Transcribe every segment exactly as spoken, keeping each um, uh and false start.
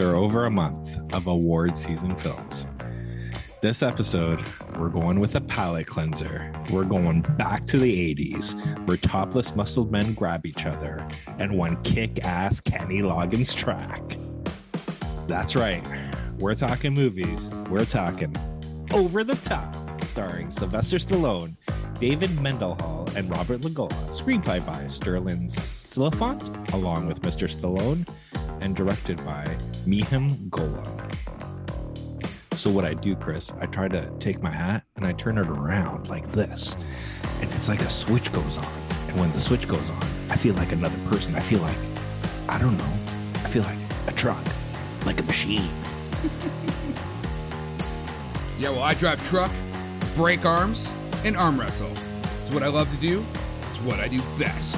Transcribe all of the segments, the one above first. after over a month of award season films. This episode, we're going with a palate cleanser. We're going back to the eighties, where topless muscled men grab each other and one kick-ass Kenny Loggins track. That's right. We're talking movies. We're talking Over the Top, starring Sylvester Stallone, David Mendelhall, and Robert Loggia. Screenplay by Sterling Silliphant, along with Mister Stallone, and directed by Mihim Gola. So what I do, Chris, I try to take my hat and I turn it around like this. And it's like a switch goes on. And when the switch goes on, I feel like another person. I feel like, I don't know, I feel like a truck, like a machine. Yeah, well, I drive truck, break arms, and arm wrestle. It's what I love to do. It's what I do best.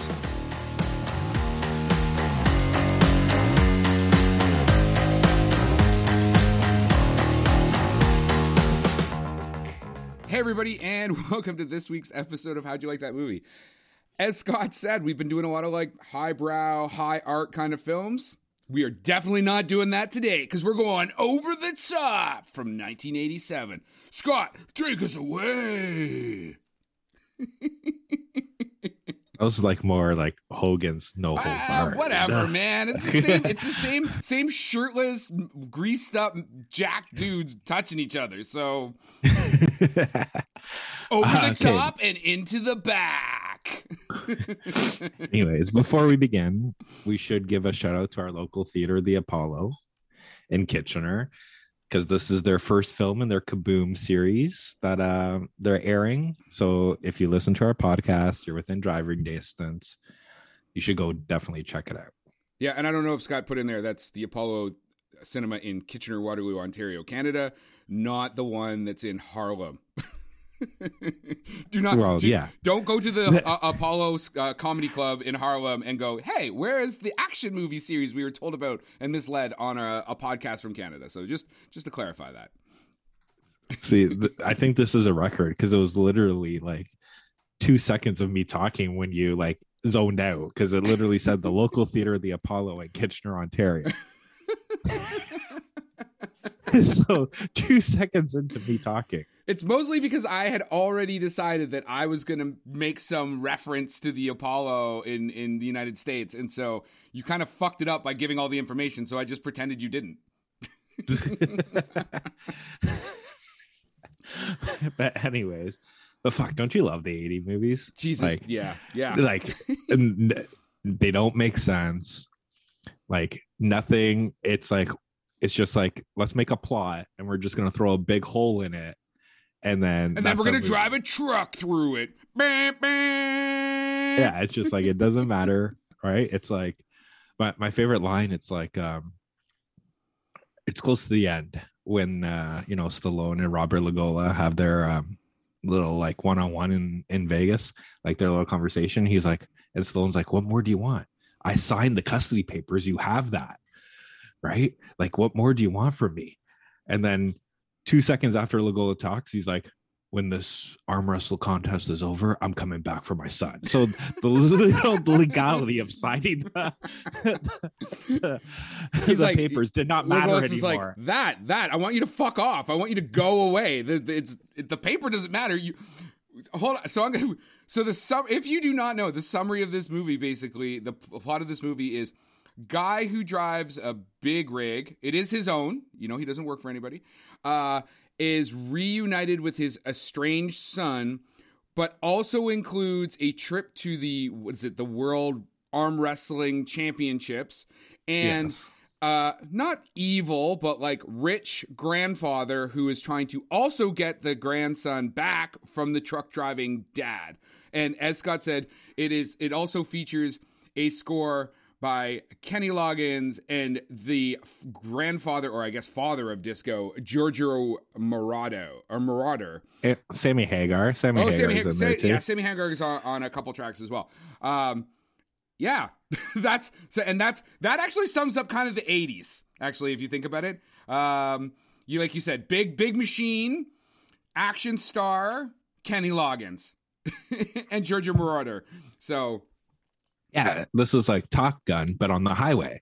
Hey everybody, and welcome to this week's episode of How'd You Like That Movie? As Scott said, we've been doing a lot of like highbrow, high art kind of films. We are definitely not doing that today, because we're going over the top from nineteen eighty-seven. Scott, take us away. That was like more like Hogan's no hold barred. Uh, whatever, man. It's the same. It's the same. Same shirtless, greased up, jack dudes touching each other. So over uh, the okay. top and into the back. Anyways, before we begin, we should give a shout out to our local theater, the Apollo, in Kitchener, because this is their first film in their Kaboom series that uh, they're airing. So if you listen to our podcast, you're within driving distance, you should go definitely check it out. Yeah, and I don't know if Scott put in there, that's the Apollo Cinema in Kitchener-Waterloo, Ontario, Canada, not the one that's in Harlem. do not, well, do, yeah. Don't go to the uh, Apollo uh, Comedy Club in Harlem and go, hey, where is the action movie series we were told about and misled on a, a podcast from Canada? So just, just to clarify that. See, th- I think this is a record because it was literally like two seconds of me talking when you like zoned out, because it literally said the local theater, the Apollo in Kitchener, Ontario. So two seconds into me talking. It's mostly because I had already decided that I was going to make some reference to the Apollo in, in the United States. And so you kind of fucked it up by giving all the information. So I just pretended you didn't. But anyways, but fuck, don't you love the eighties movies? Jesus, like, yeah, yeah. Like, they don't make sense. Like, nothing. It's like, it's just like, let's make a plot and we're just going to throw a big hole in it. And then, and then we're going to drive a truck through it. Bam, bam. Yeah, it's just like, it doesn't matter, right? It's like, my, my favorite line, it's like, um, it's close to the end when, uh, you know, Stallone and Robert Loggia have their um, little like one-on-one in, in Vegas, like their little conversation. He's like, and Stallone's like, what more do you want? I signed the custody papers. You have that, right? Like, what more do you want from me? And then two seconds after Loggia talks, he's like, when this arm wrestle contest is over, I'm coming back for my son. So the, you know, the legality of signing the, the, the like, papers did not matter Loggia anymore. Like, that, that, I want you to fuck off. I want you to go away. The, the, it's, it, the paper doesn't matter. You hold on. So I'm going to, so the sum, if you do not know, the summary of this movie, basically, the plot of this movie is guy who drives a big rig. It is his own. You know, he doesn't work for anybody. Uh, is reunited with his estranged son, but also includes a trip to the, what is it, the World Arm Wrestling Championships, and yes. uh, not evil, but like rich grandfather who is trying to also get the grandson back from the truck driving dad. And as Scott said, it is, it also features a score by Kenny Loggins and the grandfather, or I guess father of disco, Giorgio Moroder, or Moroder. It, Sammy Hagar. Sammy oh, Hagar Sammy, is in Sammy, there too. Yeah, Sammy Hagar is on, on a couple tracks as well. Um, yeah, that's so, and that's that actually sums up kind of the eighties. Actually, if you think about it, um, you like you said, big big machine, action star, Kenny Loggins, and Giorgio Moroder. So. Yeah, this is like Top Gun, but on the highway.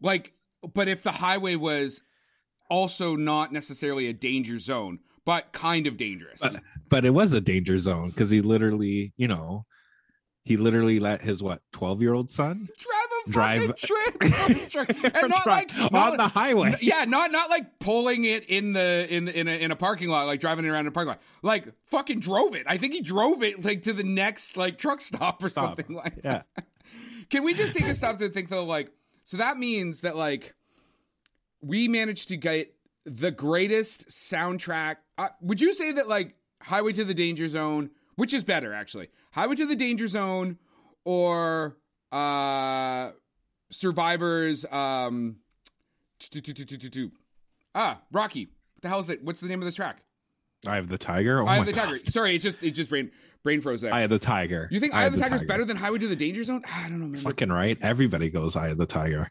Like, But if the highway was also not necessarily a danger zone, but kind of dangerous. But, but it was a danger zone because he literally, you know, he literally let his, what, twelve-year-old son? Drive trip, and not like not on like, the highway. Yeah, not not like pulling it in the in in a, in a parking lot, like driving it around in a parking lot. Like fucking drove it. I think he drove it like to the next like truck stop or stop. something like yeah. that. Can we just take a stop to think though? Like, so that means that like we managed to get the greatest soundtrack. Uh, would you say that like Highway to the Danger Zone, which is better actually, Highway to the Danger Zone, or Uh, Survivors, um, ah, Rocky. What the hell is it? What's the name of this track? I Have the Tiger. Oh I Have the God. Tiger. Sorry, it just it just brain brain froze there. I Have the Tiger. You think I, I Have the, the Tiger is better than Highway to the Danger Zone? I don't know, man. Fucking right. Everybody goes I Have the Tiger.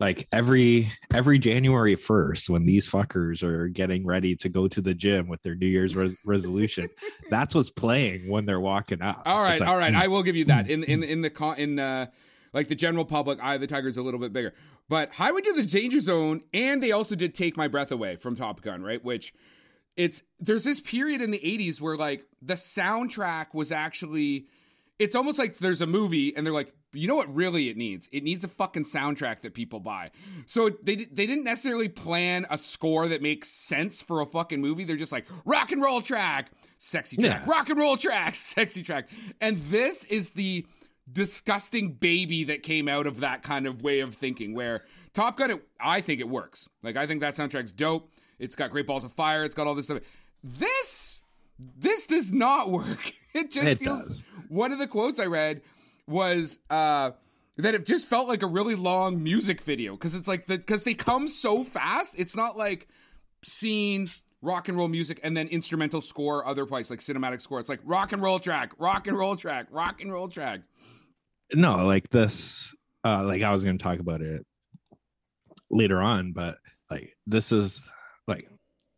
Like every every January first, when these fuckers are getting ready to go to the gym with their New Year's res- resolution, that's what's playing when they're walking up. All right, like, all right, mm-hmm. I will give you that. In in in the con- in uh, like the general public, Eye of the Tiger's a little bit bigger, but Highway to the Danger Zone, and they also did Take My Breath Away from Top Gun, right? Which it's there's this period in the eighties where like the soundtrack was actually. It's almost like there's a movie and they're like, you know what really it needs? It needs a fucking soundtrack that people buy. So they they didn't necessarily plan a score that makes sense for a fucking movie. They're just like, rock and roll track, sexy track, yeah. rock and roll track, sexy track. And this is the disgusting baby that came out of that kind of way of thinking where Top Gun, it, I think it works. Like, I think that soundtrack's dope. It's got great balls of fire. It's got all this stuff. This, this does not work. It just it feels... Does. One of the quotes I read was uh, that it just felt like a really long music video because it's like the because they come so fast. It's not like scene, rock and roll music, and then instrumental score other place like cinematic score. It's like rock and roll track, rock and roll track, rock and roll track. No, like this, uh, like I was going to talk about it later on, but like this is like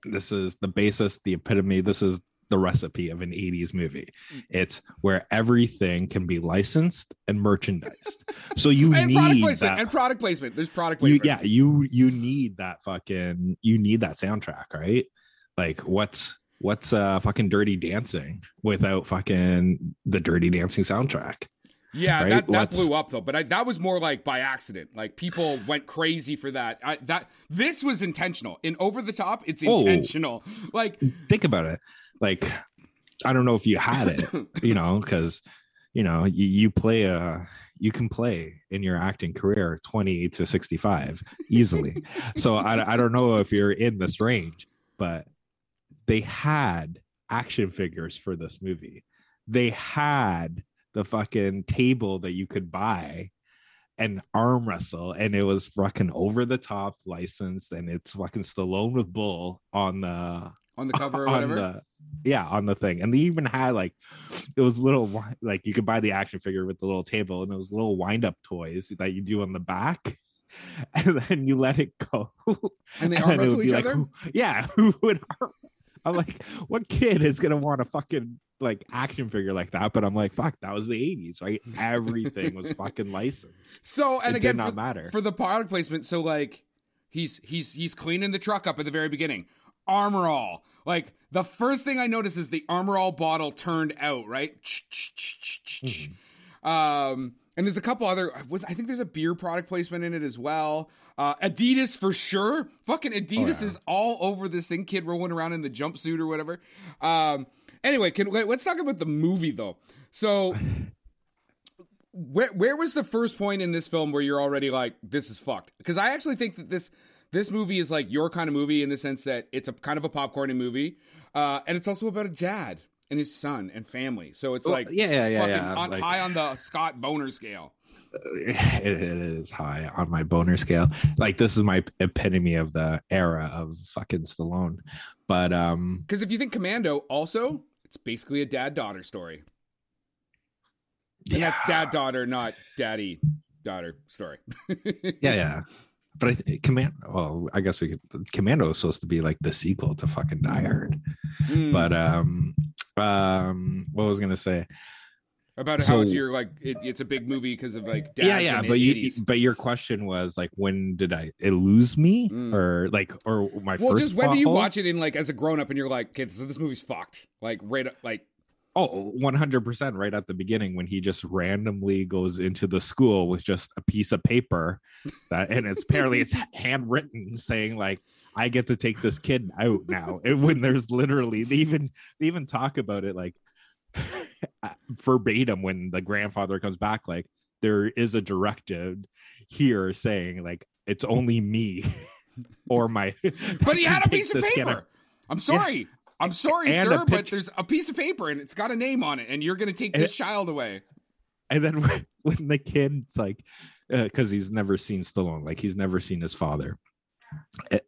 this is the basis, the epitome. This is the recipe of an eighties movie. It's where everything can be licensed and merchandised. So you and need product placement, that, and product placement. There's product placement. You, yeah, you you need that fucking you need that soundtrack, right? Like what's what's uh fucking Dirty Dancing without fucking the Dirty Dancing soundtrack? Yeah, right? that, that blew up though, but I, that was more like by accident. Like people went crazy for that. I, that this was intentional. In Over the Top, it's intentional. Oh, like think about it. Like, I don't know if you had it, you know, because, you know, you, you play a you can play in your acting career twenty to sixty-five easily. So I, I don't know if you're in this range, but they had action figures for this movie. They had the fucking table that you could buy and arm wrestle, and it was fucking Over the Top licensed, and it's fucking Stallone with Bull on the on the cover or whatever. The, yeah, on the thing. And they even had like it was little like you could buy the action figure with the little table, and it was little wind-up toys that you do on the back, and then you let it go. And they arm wrestle each like, other? Who, yeah, who would arm I'm like, what kid is gonna want a fucking like action figure like that? But I'm like, fuck, that was the eighties, right? Everything was fucking licensed. So and it again did not for, matter. For the product placement, so like he's he's he's cleaning the truck up at the very beginning. Armor All. Like the first thing I noticed is the Armor All bottle turned out, right? Mm-hmm. Um, and there's a couple other was I think there's a beer product placement in it as well. Uh, Adidas for sure. Fucking Adidas oh, yeah. is all over this thing. Kid rolling around in the jumpsuit or whatever. Um, anyway, can let's talk about the movie though. So where where was the first point in this film where you're already like this is fucked? Because I actually think that this. This movie is like your kind of movie in the sense that it's a kind of a popcorn movie. Uh, and it's also about a dad and his son and family. So it's well, like yeah, yeah, yeah, fucking yeah. On, like, high on the Scott boner scale. It, it is high on my boner scale. Like this is my epitome of the era of fucking Stallone. But um, because if you think Commando also, it's basically a dad-daughter story. And yeah. That's dad-daughter, not daddy-daughter story. yeah, yeah. But I think Commando, well, I guess we could, Commando is supposed to be like the sequel to fucking Die Hard. Mm. But um, um, what was I going to say? About how so, it's your like it, it's a big movie because of like dads yeah yeah but you but your question was like when did I it lose me mm. or like or my well, first just when do you hole? watch it in like as a grown up and you're like, okay, so this movie's fucked, like right like oh one hundred percent right at the beginning when he just randomly goes into the school with just a piece of paper that and it's apparently it's handwritten saying like, I get to take this kid out now. And when there's literally they even they even talk about it like verbatim when the grandfather comes back, like there is a directive here saying like it's only me or my but he had a piece of paper. I'm sorry. Yeah. I'm sorry, and sir, but there's a piece of paper and it's got a name on it and you're going to take and, this child away. And then when, when the kid's like uh, cuz he's never seen Stallone, like he's never seen his father.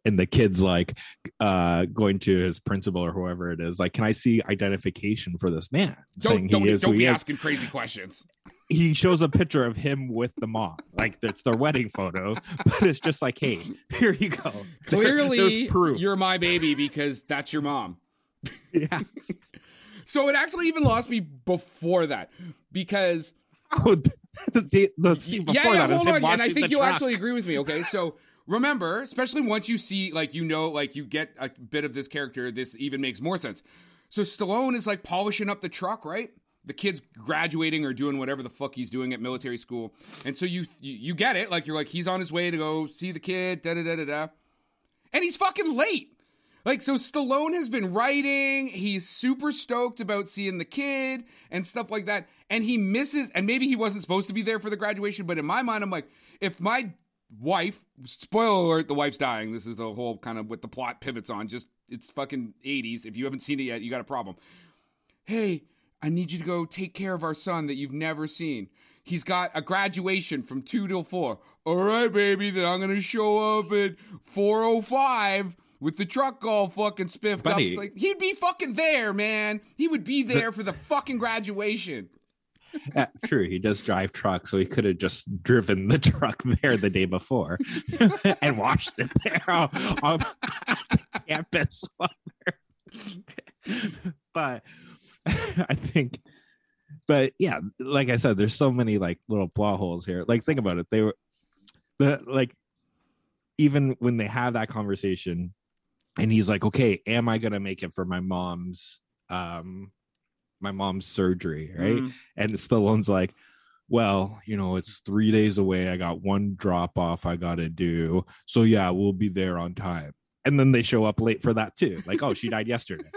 And the kid's like uh going to his principal or whoever it is like, can I see identification for this man? Don't, don't, he is don't be asking is. crazy questions. He shows a picture of him with the mom, like that's their wedding photo, but it's just like, hey, here you go, clearly there, you're my baby because that's your mom. Yeah. So it actually even lost me before that because oh the, the scene before yeah, yeah, that hold is him on. And I think you'll truck. actually agree with me. Okay, so remember, especially once you see, like, you know, like, you get a bit of this character, this even makes more sense. So Stallone is, like, polishing up the truck, right? The kid's graduating or doing whatever the fuck he's doing at military school. And so you you, you get it. Like, you're like, he's on his way to go see the kid, da-da-da-da-da. And he's fucking late. Like, so Stallone has been writing. He's super stoked about seeing the kid and stuff like that. And he misses, and maybe he wasn't supposed to be there for the graduation, but in my mind, I'm like, if my... wife, spoiler alert, the wife's dying. This is the whole kind of what the plot pivots on. Just, it's fucking eighties. If you haven't seen it yet, you got a problem. Hey, I need you to go take care of our son that you've never seen. He's got a graduation from two till four. All right, baby, then I'm going to show up at four oh five with the truck all fucking spiffed Buddy. up. It's like, he'd be fucking there, man. He would be there for the fucking graduation. Yeah, true, he does drive trucks, so he could have just driven the truck there the day before and washed it there on, on campus. But I think, but yeah, like I said, there's so many like little plot holes here. Like, think about it. They were the like, even when they have that conversation, and he's like, "Okay, am I gonna make it for my mom's?" Um, my mom's surgery, right? Mm. And Stallone's like, well, you know, it's three days away. I got one drop off I gotta do. So yeah, we'll be there on time. And then they show up late for that too. Like, oh, she died yesterday.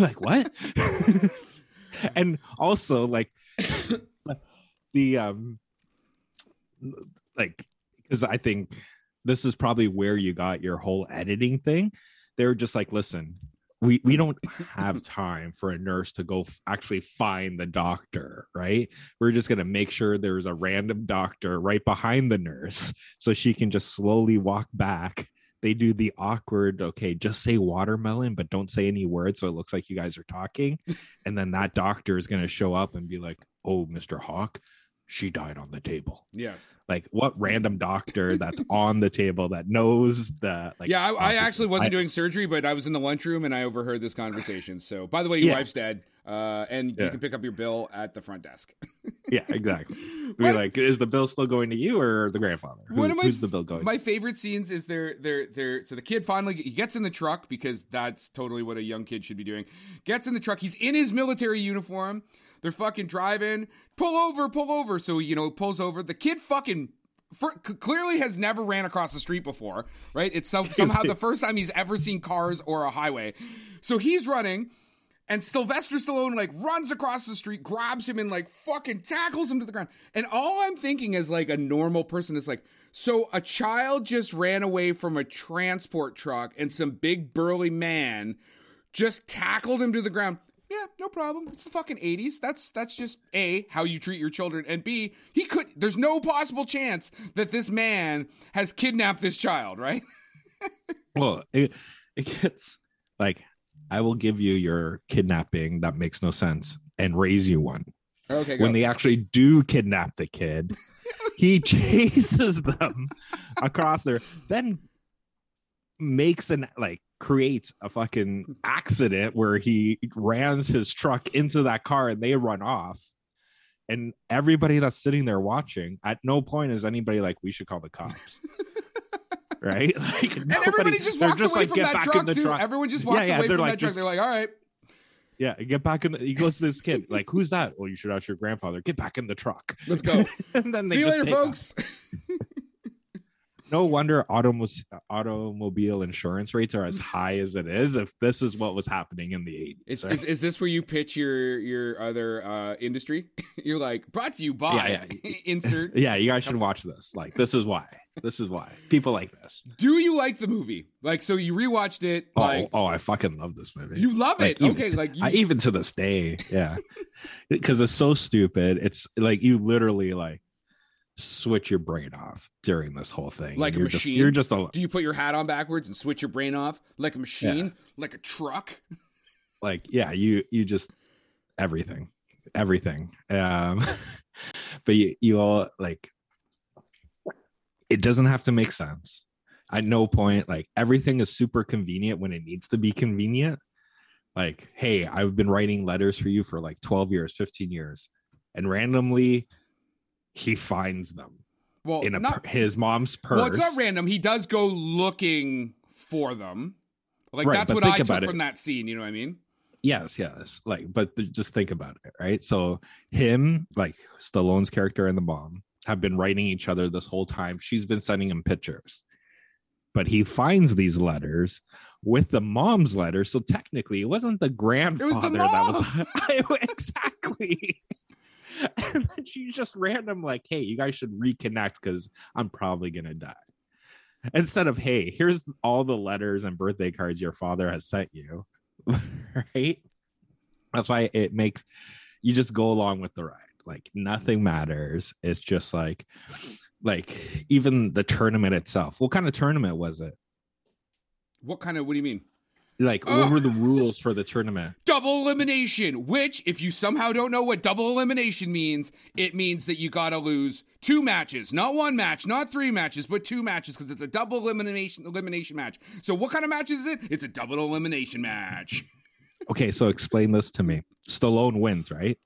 Like, what? And also like the um like because I think this is probably where you got your whole editing thing. They were just like, listen, We we don't have time for a nurse to go f- actually find the doctor, right? We're just going to make sure there's a random doctor right behind the nurse so she can just slowly walk back. They do the awkward, okay, just say watermelon, but don't say any words so it looks like you guys are talking. And then that doctor is going to show up and be like, oh, Mister Hawk, she died on the table. Yes. Like, what random doctor that's on the table that knows the like? Yeah, I, I actually wasn't I, doing surgery, but I was in the lunchroom and I overheard this conversation. So, by the way, your yeah. wife's dead, uh, and yeah. you can pick up your bill at the front desk. Yeah, exactly. We're like, is the bill still going to you or the grandfather? Who, one of my, who's the bill going? My favorite scenes is they're they're they're so the kid finally he gets in the truck because that's totally what a young kid should be doing. Gets in the truck. He's in his military uniform. They're fucking driving. Pull over, pull over. So, you know, pulls over. The kid fucking for, c- clearly has never ran across the street before, right? It's some, somehow the first time he's ever seen cars or a highway. So he's running, and Sylvester Stallone, like, runs across the street, grabs him, and, like, fucking tackles him to the ground. And all I'm thinking as, like, a normal person is, like, so a child just ran away from a transport truck, and some big burly man just tackled him to the ground. Yeah, no problem. It's the fucking eighties. That's that's just A, how you treat your children, and B, he could. There's no possible chance that this man has kidnapped this child, right? Well, it, it gets like, I will give you your kidnapping that makes no sense and raise you one. Okay. Go. When they actually do kidnap the kid, he chases them across there, then makes an like. creates a fucking accident where he rams his truck into that car and they run off. And everybody that's sitting there watching, at no point is anybody like, we should call the cops. Right? Like, nobody, and everybody just walks just away like, from get that truck, too. Truck. Everyone just walks yeah, yeah, away from like, that just, truck. They're like, all right. Yeah, get back in the... He goes to this kid, like, who's that? Well, you should ask your grandfather. Get back in the truck. Let's go. And then they see you later, folks. No wonder autom- automobile insurance rates are as high as it is if this is what was happening in the eighties. Is, right? is, is this where you pitch your your other uh, industry? You're like, brought to you by yeah, yeah. insert. Yeah, you guys should watch this. Like, this is why. This is why. People like this. Do you like the movie? Like, so you rewatched it. Oh, like... oh I fucking love this movie. You love like, it. Even, okay. Like you... I, even to this day. Yeah. Because it's so stupid. It's like you literally like. switch your brain off during this whole thing like you're a machine just, you're just a, do you put your hat on backwards and switch your brain off like a machine yeah. like a truck like yeah you you just everything everything um but you, you all like it doesn't have to make sense at no point. Like everything is super convenient when it needs to be convenient. Like, hey, I've been writing letters for you for like twelve years fifteen years and randomly he finds them well in a, not, his mom's purse. Well, it's not random. He does go looking for them. Like right, that's what I took it. From that scene. You know what I mean? Yes, yes. Like, but th- just think about it, right? So him, like Stallone's character and the mom, have been writing each other this whole time. She's been sending him pictures, but he finds these letters with the mom's letter. So technically, it wasn't the grandfather. It was the mom. That was exactly. And then she's just random like, hey, you guys should reconnect because I'm probably gonna die. Instead of, hey, here's all the letters and birthday cards your father has sent you. Right? That's why it makes you just go along with the ride. Like nothing matters. It's just like like even the tournament itself. What kind of tournament was it? What kind of what do you mean? Like, oh. What were the rules for the tournament? Double elimination, which, if you somehow don't know what double elimination means, it means that you got to lose two matches. Not one match, not three matches, but two matches, because it's a double elimination elimination match. So what kind of match is it? It's a double elimination match. Okay, so explain this to me. Stallone wins, right?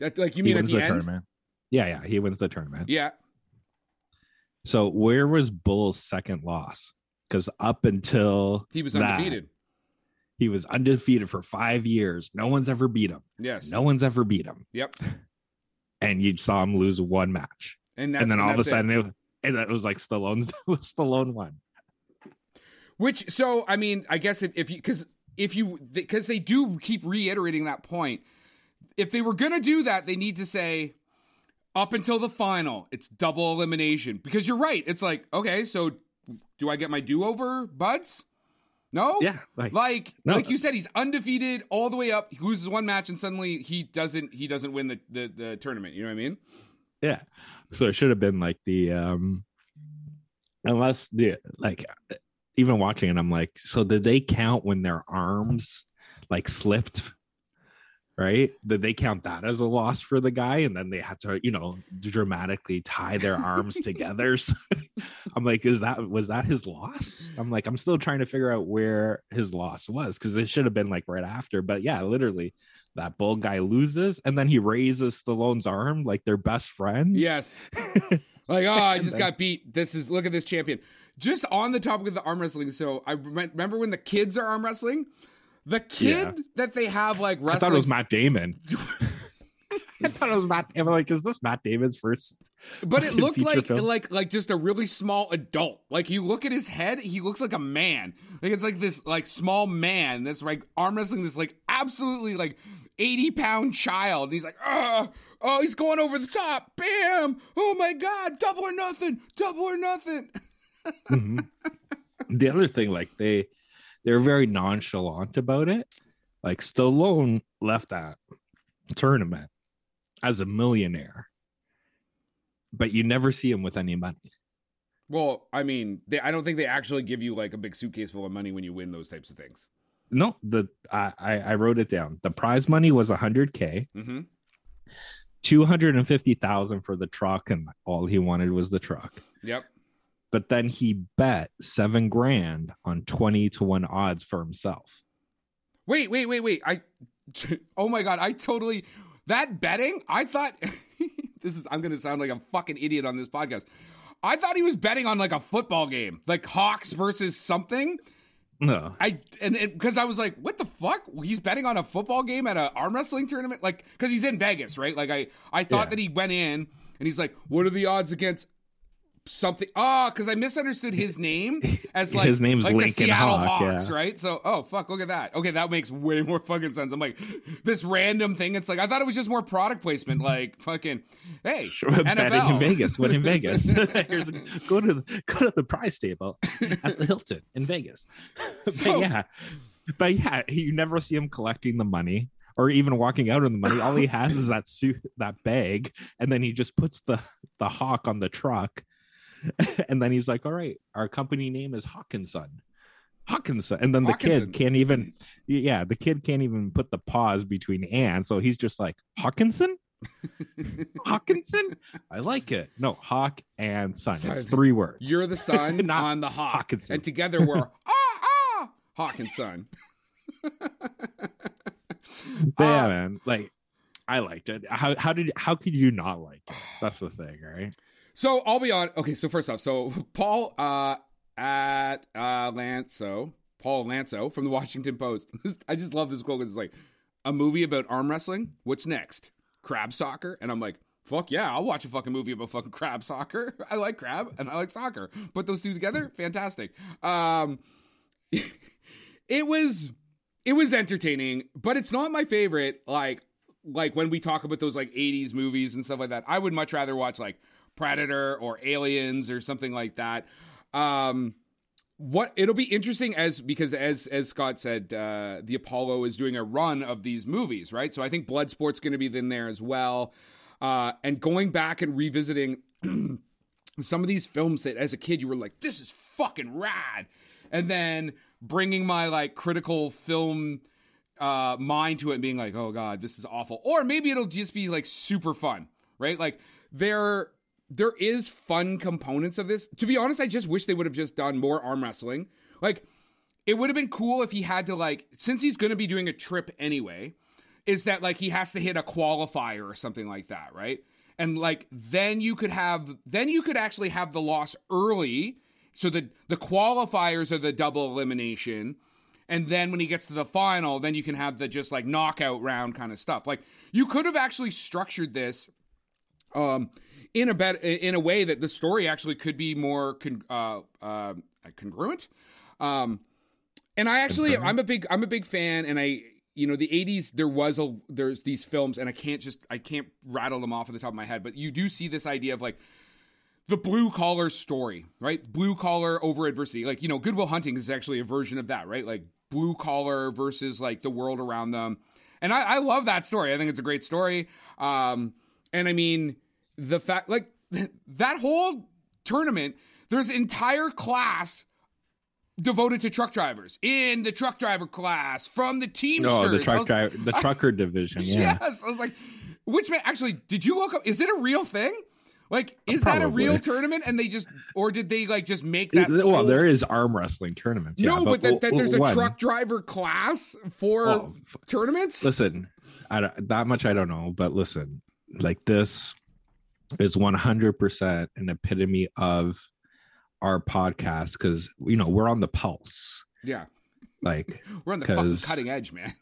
That, like, you mean at the, the end? Tournament. Yeah, yeah, he wins the tournament. Yeah. So where was Bull's second loss? Because up until he was undefeated, that, he was undefeated for five years. No one's ever beat him. Yes. No one's ever beat him. Yep. And you saw him lose one match. And, that's, and then all and of a sudden, it, it, it was like Stallone's Stallone won. Which, so, I mean, I guess if, if you, because if you, because they do keep reiterating that point. If they were going to do that, they need to say, up until the final, it's double elimination. Because you're right. It's like, okay, so. Do I get my do-over, buds? No? Yeah. Like, like, no. like you said, he's undefeated all the way up. He loses one match, and suddenly he doesn't he doesn't win the, the, the tournament. You know what I mean? Yeah. So it should have been like the... um Unless, the like, even watching it, I'm like, so did they count when their arms, like, slipped? Right? Did they count that as a loss for the guy? And then they had to, you know, dramatically tie their arms together. So I'm like, is that, was that his loss? I'm like, I'm still trying to figure out where his loss was. Cause it should have been like right after, but yeah, literally that bull guy loses. And then he raises Stallone's arm. Like they're best friends. Yes. Like, oh, I just got beat. This is, look at this champion. Just on the topic of the arm wrestling. So I re- remember when the kids are arm wrestling, the kid yeah. that they have like wrestling. I thought it was Matt Damon. I thought it was Matt. I'm like, is this Matt Damon's first? But it looked like film? like like just a really small adult. Like you look at his head, he looks like a man. Like it's like this like small man that's like arm wrestling this like absolutely like eighty pound child. And he's like, oh, oh, he's going over the top. Bam! Oh my God! Double or nothing! Double or nothing! Mm-hmm. The other thing, like they. They're very nonchalant about it. Like Stallone left that tournament as a millionaire, but you never see him with any money. Well, I mean, they, I don't think they actually give you like a big suitcase full of money when you win those types of things. No, the I, I, I wrote it down. The prize money was one hundred K, mm-hmm. two hundred fifty thousand dollars for the truck, and all he wanted was the truck. Yep. But then he bet seven grand on twenty to one odds for himself. Wait, wait, wait, wait. I, oh my God. I totally, That betting, I thought, this is, I'm going to sound like a fucking idiot on this podcast. I thought he was betting on like a football game, like Hawks versus something. No, I, and because I was like, what the fuck? He's betting on a football game at an arm wrestling tournament? Like, because he's in Vegas, right? Like, I, I thought yeah. that he went in and he's like, what are the odds against something? Oh, because I misunderstood his name as like, his name's like Lincoln the Seattle Hawk, Hawks, yeah. right? So, oh, fuck, look at that. Okay, that makes way more fucking sense. I'm like, this random thing. It's like, I thought it was just more product placement. Like, fucking, hey, sure, N F L. Betting in Vegas. What in Vegas? Here's a, go, to the, go to the prize table at the Hilton in Vegas. So, but yeah, but yeah, you never see him collecting the money or even walking out on the money. All he has is that suit, that bag, and then he just puts the, the hawk on the truck. And then he's like, all right, our company name is Hawkinson. Hawkinson. And then the Hawkinson. kid can't even, yeah, the kid can't even put the pause between and. So he's just like, Hawkinson? Hawkinson? I like it. No, Hawk and Son. Son. It's three words. You're the sun on the Hawk. Hawkinson. And together we're, ah, ah, Hawkinson. Yeah, um, man. Like, I liked it. How, how did, how could you not like it? That's the thing, right? So I'll be on. Okay, so first off, so Paul uh, at uh, Lanzo, Paul Lanzo from the Washington Post. I just love this quote because it's like, a movie about arm wrestling? What's next? Crab soccer? And I'm like, fuck yeah, I'll watch a fucking movie about fucking crab soccer. I like crab and I like soccer. Put those two together, fantastic. Um, it was it was entertaining, but it's not my favorite. Like like when we talk about those like eighties movies and stuff like that, I would much rather watch like Predator or Aliens or something like that. Um, what it'll be interesting as because as as Scott said, uh, the Apollo is doing a run of these movies, right? So I think Bloodsport's going to be in there as well. Uh, and going back and revisiting some of these films that as a kid you were like, this is fucking rad, and then bringing my like critical film uh, mind to it, and being like, oh god, this is awful, or maybe it'll just be like super fun, right? Like they're There is fun components of this. To be honest, I just wish they would have just done more arm wrestling. Like, it would have been cool if he had to, like, since he's going to be doing a trip anyway, is that, like, he has to hit a qualifier or something like that, right? And, like, then you could have, then you could actually have the loss early, so that the qualifiers are the double elimination. And then when he gets to the final, then you can have the just, like, knockout round kind of stuff. Like, you could have actually structured this, um... in a bet, in a way that the story actually could be more con- uh, uh, congruent. Um, and I actually, I'm a big, I'm a big fan. And I, you know, the eighties, there was a, there's these films and I can't just, I can't rattle them off at the top of my head, but you do see this idea of like the blue collar story, right? Blue collar over adversity. Like, you know, Good Will Hunting is actually a version of that, right? Like blue collar versus like the world around them. And I, I love that story. I think it's a great story. Um, and I mean, the fact, like, that whole tournament, there's an entire class devoted to truck drivers. In the truck driver class, from the Teamsters. No, the truck driver, the trucker I, division, yeah. Yes, I was like, which, man, actually, did you look up, is it a real thing? Like, is Probably. that a real tournament? And they just, or did they, like, just make that? Well, whole... there is arm wrestling tournaments. No, yeah, but, but that, that there's a when? truck driver class for well, tournaments? Listen, I don't, that much I don't know, but listen, like this is one hundred percent an epitome of our podcast because, you know, we're on the pulse. Yeah. Like, we're on the fucking cutting edge, man.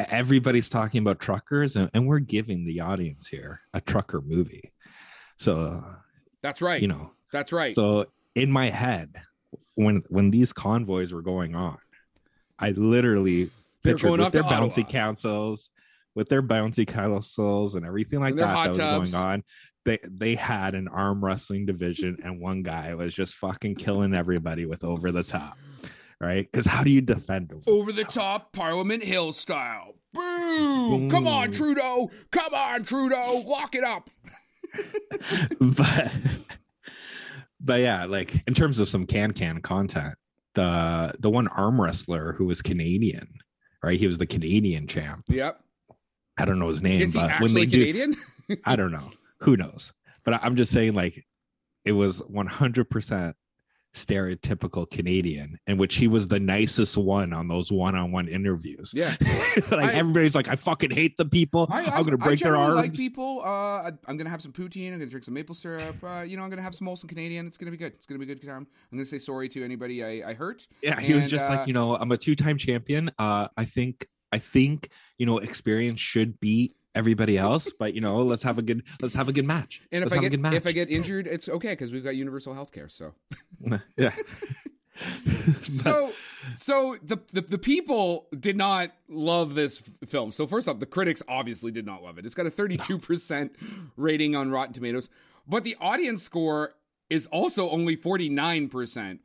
Everybody's talking about truckers, and, and we're giving the audience here a trucker movie. So that's right. You know, that's right. So in my head, when when these convoys were going on, I literally pictured with their bouncy Ottawa. councils, with their bouncy councils and everything like and that that was tubs. going on. They they had an arm wrestling division, and one guy was just fucking killing everybody with Over the Top, right? Because how do you defend over, over the top? top Parliament Hill style? Boom! Boom! Come on, Trudeau! Come on, Trudeau! Lock it up! but but yeah, like in terms of some can-can content, the the one arm wrestler who was Canadian, right? He was the Canadian champ. Yep. I don't know his name. Is he but actually when they Canadian? Do, I don't know. Who knows? But I'm just saying, like, it was one hundred percent stereotypical Canadian, in which he was the nicest one on those one-on-one interviews. Yeah. Like I, everybody's like, I fucking hate the people. I, I, I'm going to break I their arms. I like people. Uh, I, I'm going to have some poutine. I'm going to drink some maple syrup. Uh, you know, I'm going to have some Molson Canadian. It's going to be good. It's going to be a good time. I'm going to say sorry to anybody I, I hurt. Yeah. He and, was just uh, like, you know, I'm a two-time champion. Uh, I think, I think, you know, experience should be everybody else, but you know, let's have a good let's have a good match. And if I get if I get injured, it's okay because we've got universal health care. So yeah. so so the, the the people did not love this film. So first off, the critics obviously did not love it. It's got a thirty-two percent rating on Rotten Tomatoes, but the audience score is also only forty-nine percent.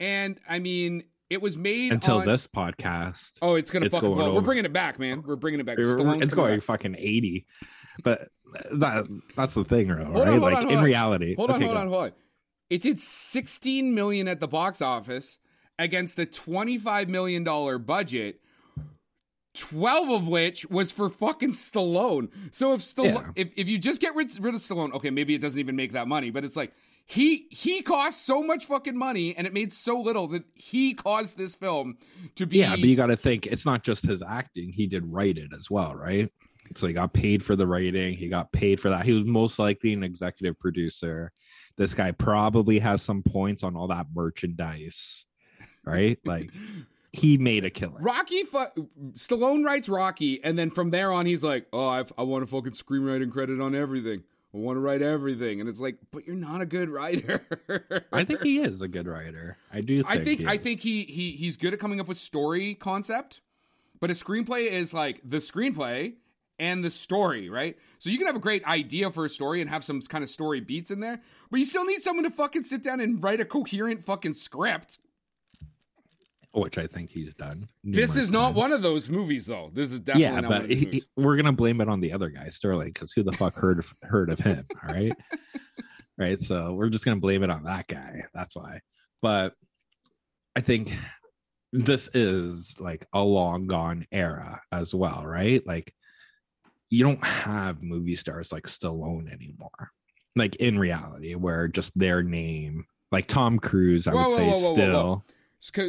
And I mean, it was made until on... this podcast. Oh, it's gonna it's fucking blow. We're bringing it back, man. We're bringing it back. Stallone's it's going back. Fucking eighty, but that, that's the thing, right? On, like on, in on. reality, hold on, okay, hold on, hold on. It did sixteen million at the box office against the twenty-five million dollar budget, twelve of which was for fucking Stallone. So if Stallone, yeah. if if you just get rid, rid of Stallone, okay, maybe it doesn't even make that money, but it's like. He he cost so much fucking money, and it made so little that he caused this film to be. Yeah, but you got to think it's not just his acting; he did write it as well, right? So he got paid for the writing. He got paid for that. He was most likely an executive producer. This guy probably has some points on all that merchandise, right? Like he made a killer. Rocky, fu- Stallone writes Rocky, and then from there on, he's like, "Oh, I've, I want a fucking screenwriting credit on everything." I want to write everything, and it's like, but you're not a good writer. I think he is a good writer. I do. Think I think. He I think he he he's good at coming up with story concept, but a screenplay is like the screenplay and the story, right? So you can have a great idea for a story and have some kind of story beats in there, but you still need someone to fucking sit down and write a coherent fucking script. Which I think he's done. This is not times. one of those movies, though. This is definitely yeah, not but one of he, he, we're gonna blame it on the other guy, Sterling, because who the fuck heard of, heard of him? All right, right. So we're just gonna blame it on that guy. That's why. But I think this is like a long gone era as well, right? Like you don't have movie stars like Stallone anymore, like in reality, where just their name, like Tom Cruise, I would whoa, say whoa, whoa, still. Whoa, whoa.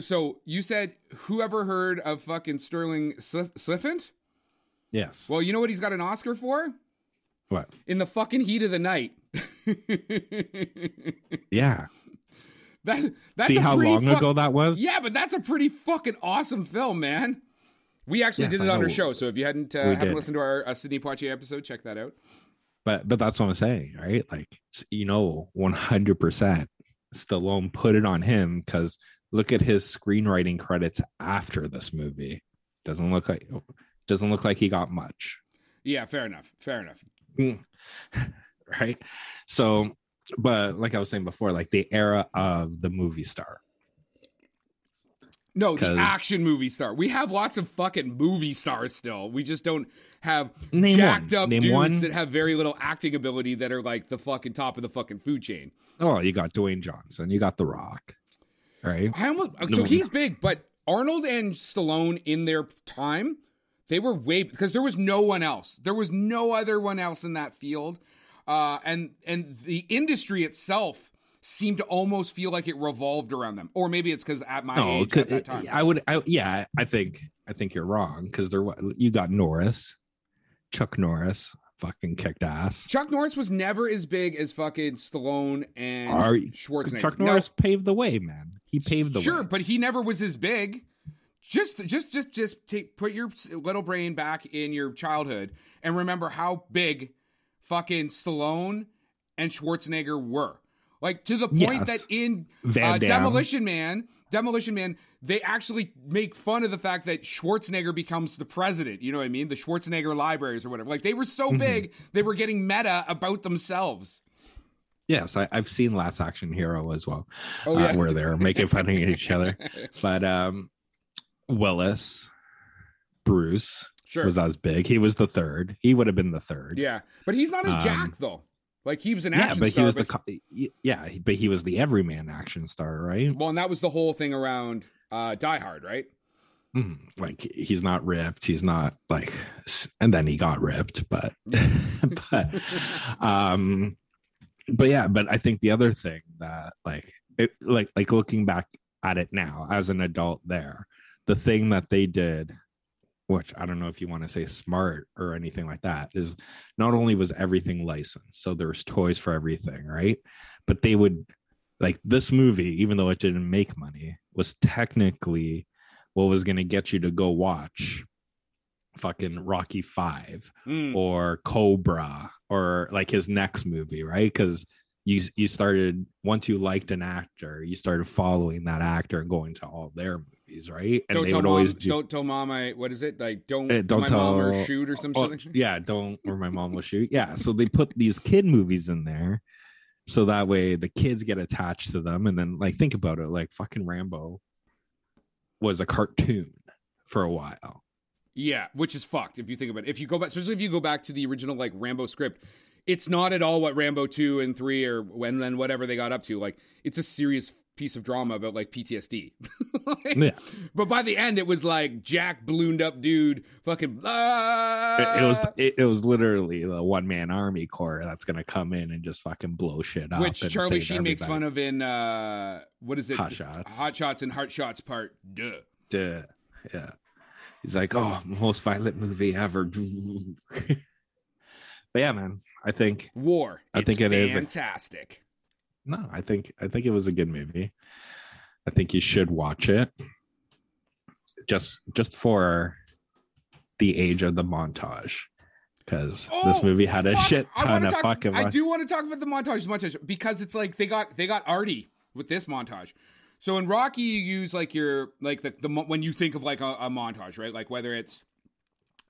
So you said, whoever heard of fucking Sterling Silliphant? Yes. Well, you know what he's got an Oscar for? What? In the fucking heat of the night. Yeah. That, that's See how long fuck- ago that was? Yeah, but that's a pretty fucking awesome film, man. We actually yes, did it I on know. our show. So if you hadn't, uh, haven't listened to our uh, Sydney Poitier episode, check that out. But, but that's what I'm saying, right? Like, you know, one hundred percent Stallone put it on him because... Look at his screenwriting credits after this movie. Doesn't look like doesn't look like he got much. Yeah, fair enough. Fair enough. Mm. Right. So, but like I was saying before, like the era of the movie star. No, the action movie star. We have lots of fucking movie stars still. We just don't have jacked one. up name dudes one. that have very little acting ability that are like the fucking top of the fucking food chain. Oh, you got Dwayne Johnson. You got The Rock. Right. I almost, so no. he's big, but Arnold and Stallone in their time, they were way because there was no one else. There was no other one else in that field, uh, and and the industry itself seemed to almost feel like it revolved around them. Or maybe it's because at my no, age, at that time, I would, I, yeah, I think I think you're wrong because there you got Norris, Chuck Norris. Fucking kicked ass. Chuck Norris was never as big as fucking Stallone and Are, Schwarzenegger. Chuck Norris no. paved the way, man. He paved the sure, way. Sure, but he never was as big. Just, just, just, just take, put your little brain back in your childhood and remember how big fucking Stallone and Schwarzenegger were. Like to the point yes. that in uh, Demolition Man, Demolition Man, they actually make fun of the fact that Schwarzenegger becomes the president. You know what I mean? The Schwarzenegger libraries or whatever. Like they were so mm-hmm. big, they were getting meta about themselves. Yes, I, I've seen Last Action Hero as well, oh, yeah. uh, where they're making fun of each other. But um, Willis, Bruce sure. was as big. He was the third. He would have been the third. Yeah, but he's not as um, jacked though. Like he was an action yeah, but star, he was but... the yeah, but he was the everyman action star, right? Well, and that was the whole thing around uh, Die Hard, right? Mm-hmm. Like he's not ripped, he's not like, and then he got ripped, but but um, but yeah, but I think the other thing that like it, like like looking back at it now as an adult, there, the thing that they did, which I don't know if you want to say smart or anything like that, is not only was everything licensed, so there's toys for everything, right? But they would, like, this movie, even though it didn't make money, was technically what was going to get you to go watch fucking Rocky Five mm. or Cobra or like his next movie, right? Because you you started, once you liked an actor, you started following that actor and going to all their movies, right? And don't they would mom, always do, don't tell mom I what is it like don't, uh, don't my tell, mom or shoot or something. Oh, yeah, don't or my mom will shoot. Yeah, so they put these kid movies in there, so that way the kids get attached to them, and then like think about it, like fucking Rambo was a cartoon for a while. Yeah, which is fucked if you think about it. If you go back, especially if you go back to the original like Rambo script, it's not at all what Rambo two and three or when then whatever they got up to. Like, it's a serious piece of drama about like P T S D. Like, yeah. But by the end, it was like Jack ballooned up dude, fucking. Uh... It, it was it, it was literally the one man army corps that's gonna come in and just fucking blow shit up. Which Charlie Sheen makes fun of in uh, what is it? Hot Shots. Hot Shots and Heart Shots Part Duh. Duh. Yeah. He's like, oh, most violent movie ever. But yeah, man, I think war. I it's think it fantastic. is fantastic. No, I think I think it was a good movie. I think you should watch it, just just for the age of the montage, because oh, this movie had a fuck, shit ton of talk, fucking. I do want to talk about the montage as much as, because it's like they got they got arty with this montage. So in Rocky, you use like your, like the, the when you think of like a, a montage, right? Like whether it's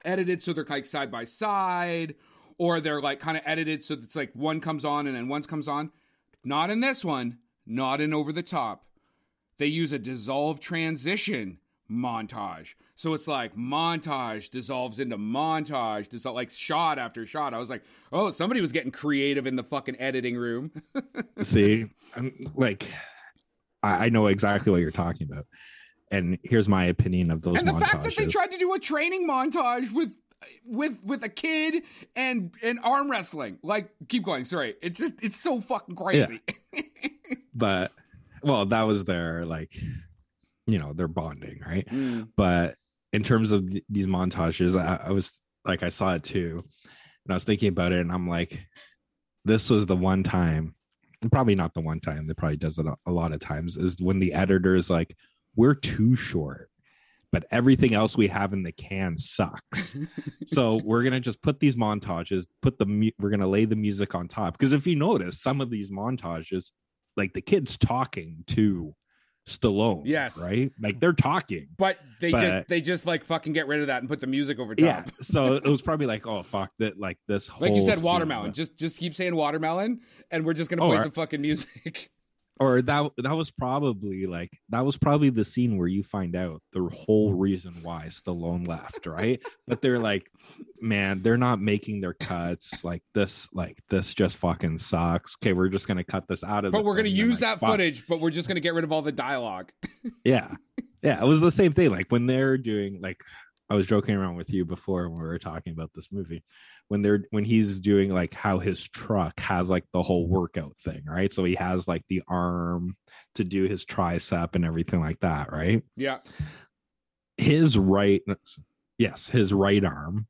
edited so they're like side by side, or they're like kind of edited so it's like one comes on and then one comes on. Not in this one, not in Over the Top. They use a dissolve transition montage. So it's like montage dissolves into montage, dissolve, like shot after shot. I was like, oh, somebody was getting creative in the fucking editing room. See, I'm like... I know exactly what you're talking about. And here's my opinion of those montages. And the montages. fact that they tried to do a training montage with with with a kid and, and arm wrestling. Like, keep going. Sorry. It's just, it's so fucking crazy. Yeah. But, well, that was their, like, you know, their bonding, right? Mm. But in terms of th- these montages, I, I was, like, I saw it too. And I was thinking about it, and I'm like, this was the one time. Probably not the one time, that probably does it a lot of times, is when the editor is like, we're too short, but everything else we have in the can sucks. So we're going to just put these montages, put the, mu- we're going to lay the music on top. Because if you notice, some of these montages, like the kids talking to Stallone, yes, right? Like they're talking, but they but, just they just like fucking get rid of that and put the music over top. Yeah, so it was probably like, oh fuck that, like this whole, like you said, watermelon. Scene. Just just keep saying watermelon, and we're just gonna play or, some fucking music. Or that that was probably like that was probably the scene where you find out the whole reason why Stallone left, right? But they're like, man, they're not making their cuts. Like this, like this just fucking sucks. Okay, we're just gonna cut this out of. But we're gonna use that footage, but we're just gonna get rid of all the dialogue. Yeah, yeah, it was the same thing. Like when they're doing, like I was joking around with you before when we were talking about this movie. When they're when he's doing like how his truck has like the whole workout thing, right? So he has like the arm to do his tricep and everything like that, right? Yeah. His right, yes, his right arm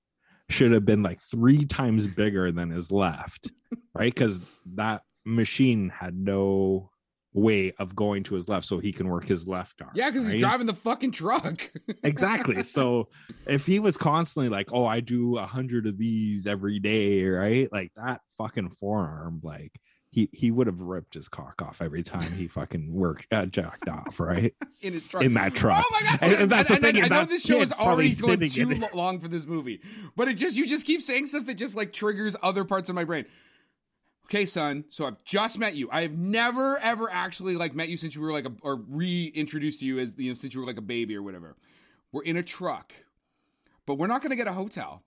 should have been like three times bigger than his left, right? Because that machine had no way of going to his left, so he can work his left arm. Yeah, because right? He's driving the fucking truck. Exactly. So if he was constantly like, oh, I do a hundred of these every day, right? Like that fucking forearm, like he he would have ripped his cock off every time he fucking worked uh, jacked off, right? In his truck. In that truck. Oh my god. And, and that's and, the and thing. I, and I know this show is already going too long for this movie, but it just you just keep saying stuff that just like triggers other parts of my brain. Okay, son, so I've just met you. I have never, ever actually, like, met you since you were, like, a, or reintroduced to you as, you know, since you were, like, a baby or whatever. We're in a truck, but we're not going to get a hotel.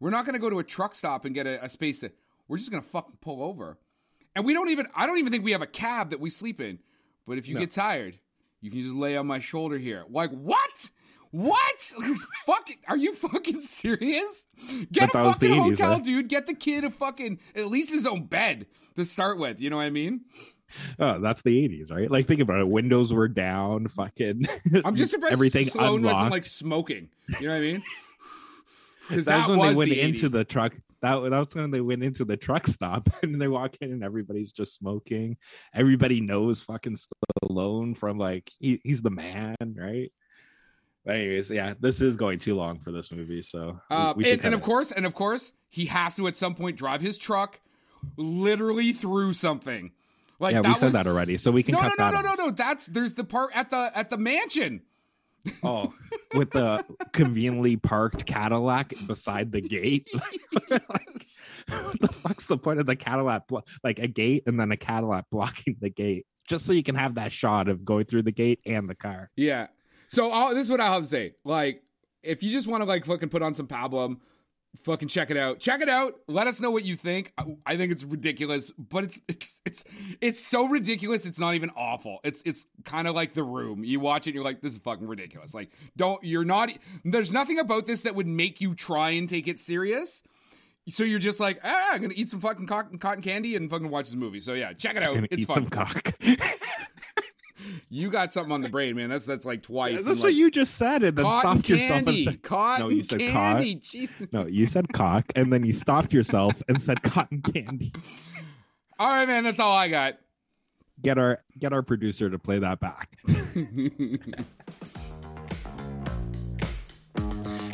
We're not going to go to a truck stop and get a, a space that we're just going to fucking pull over. And we don't even, I don't even think we have a cab that we sleep in. But if you no. get tired, you can just lay on my shoulder here. Like, what? What? Fuck it. Are you fucking serious? Get but a fucking hotel, eighties, dude. Get the kid a fucking, at least his own bed to start with. You know what I mean? oh, that's the eighties, right? Like, think about it. Windows were down. Fucking. I'm just surprised everything Stallone unlocked. Wasn't like smoking. You know what I mean? Because that, that was when they went the into the truck. That, that was when they went into the truck stop and they walk in and everybody's just smoking. Everybody knows fucking Stallone from like he, he's the man, right? But anyways, yeah, this is going too long for this movie. So uh, we, we and, and of course, and of course, he has to at some point drive his truck literally through something. Like yeah, that we was... said that already, so we can no, cut no, no, that. No, no, no, no, no. That's there's the part at the at the mansion. Oh, with the conveniently parked Cadillac beside the gate. Like, what the fuck's the point of the Cadillac? Blo- like a gate and then a Cadillac blocking the gate, just so you can have that shot of going through the gate and the car. Yeah. So I'll, this is what I have to say. Like, if you just want to like fucking put on some pablum, fucking check it out. Check it out. Let us know what you think. I, I think it's ridiculous, but it's it's it's it's so ridiculous. It's not even awful. It's it's kind of like The Room. You watch it, and you're like, this is fucking ridiculous. Like, don't you're not. There's nothing about this that would make you try and take it serious. So you're just like, ah, I'm gonna eat some fucking cotton, cotton candy and fucking watch this movie. So yeah, check it out. It's eat fun. Some cock. You got something on the brain, man. That's that's like twice. Yeah, that's like, what you just said, and then stopped candy, yourself and said, "Cotton no, you said candy." Cock. Jesus. No, you said cock, and then you stopped yourself and said cotton candy. All right, man. That's all I got. Get our get our producer to play that back.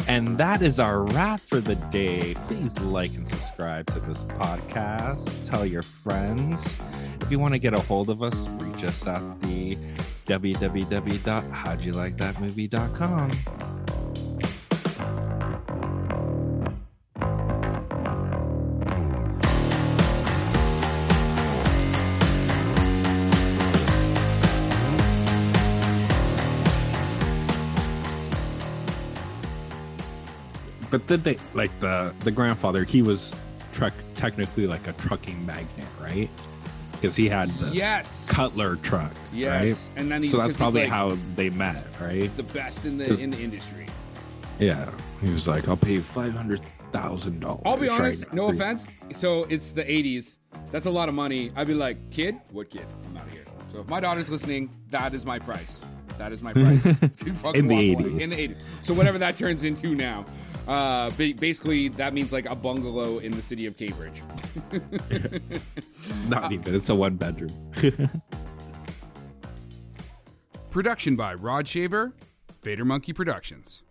And that is our wrap for the day. Please like and subscribe to this podcast. Tell your friends. If you want to get a hold of us, reach us at the w w w dot how'd you like that movie dot com. But did they like the the grandfather? He was truck technically like a trucking magnate, right? Because he had the yes. Cutler truck, yes. Right? And then he's, so that's probably he's like, how they met, right? The best in the in the industry. Yeah, he was like, "I'll pay you five hundred thousand dollars." I'll be honest, right no offense. So it's the eighties. That's a lot of money. I'd be like, "Kid, what kid? I'm out of here." So if my daughter's listening, that is my price. That is my price. in the eighties. In the eighties. So whatever that turns into now. Uh, basically, that means like a bungalow in the city of Cambridge. Not even. It's a one bedroom. Production by Rod Shaver, Vader Monkey Productions.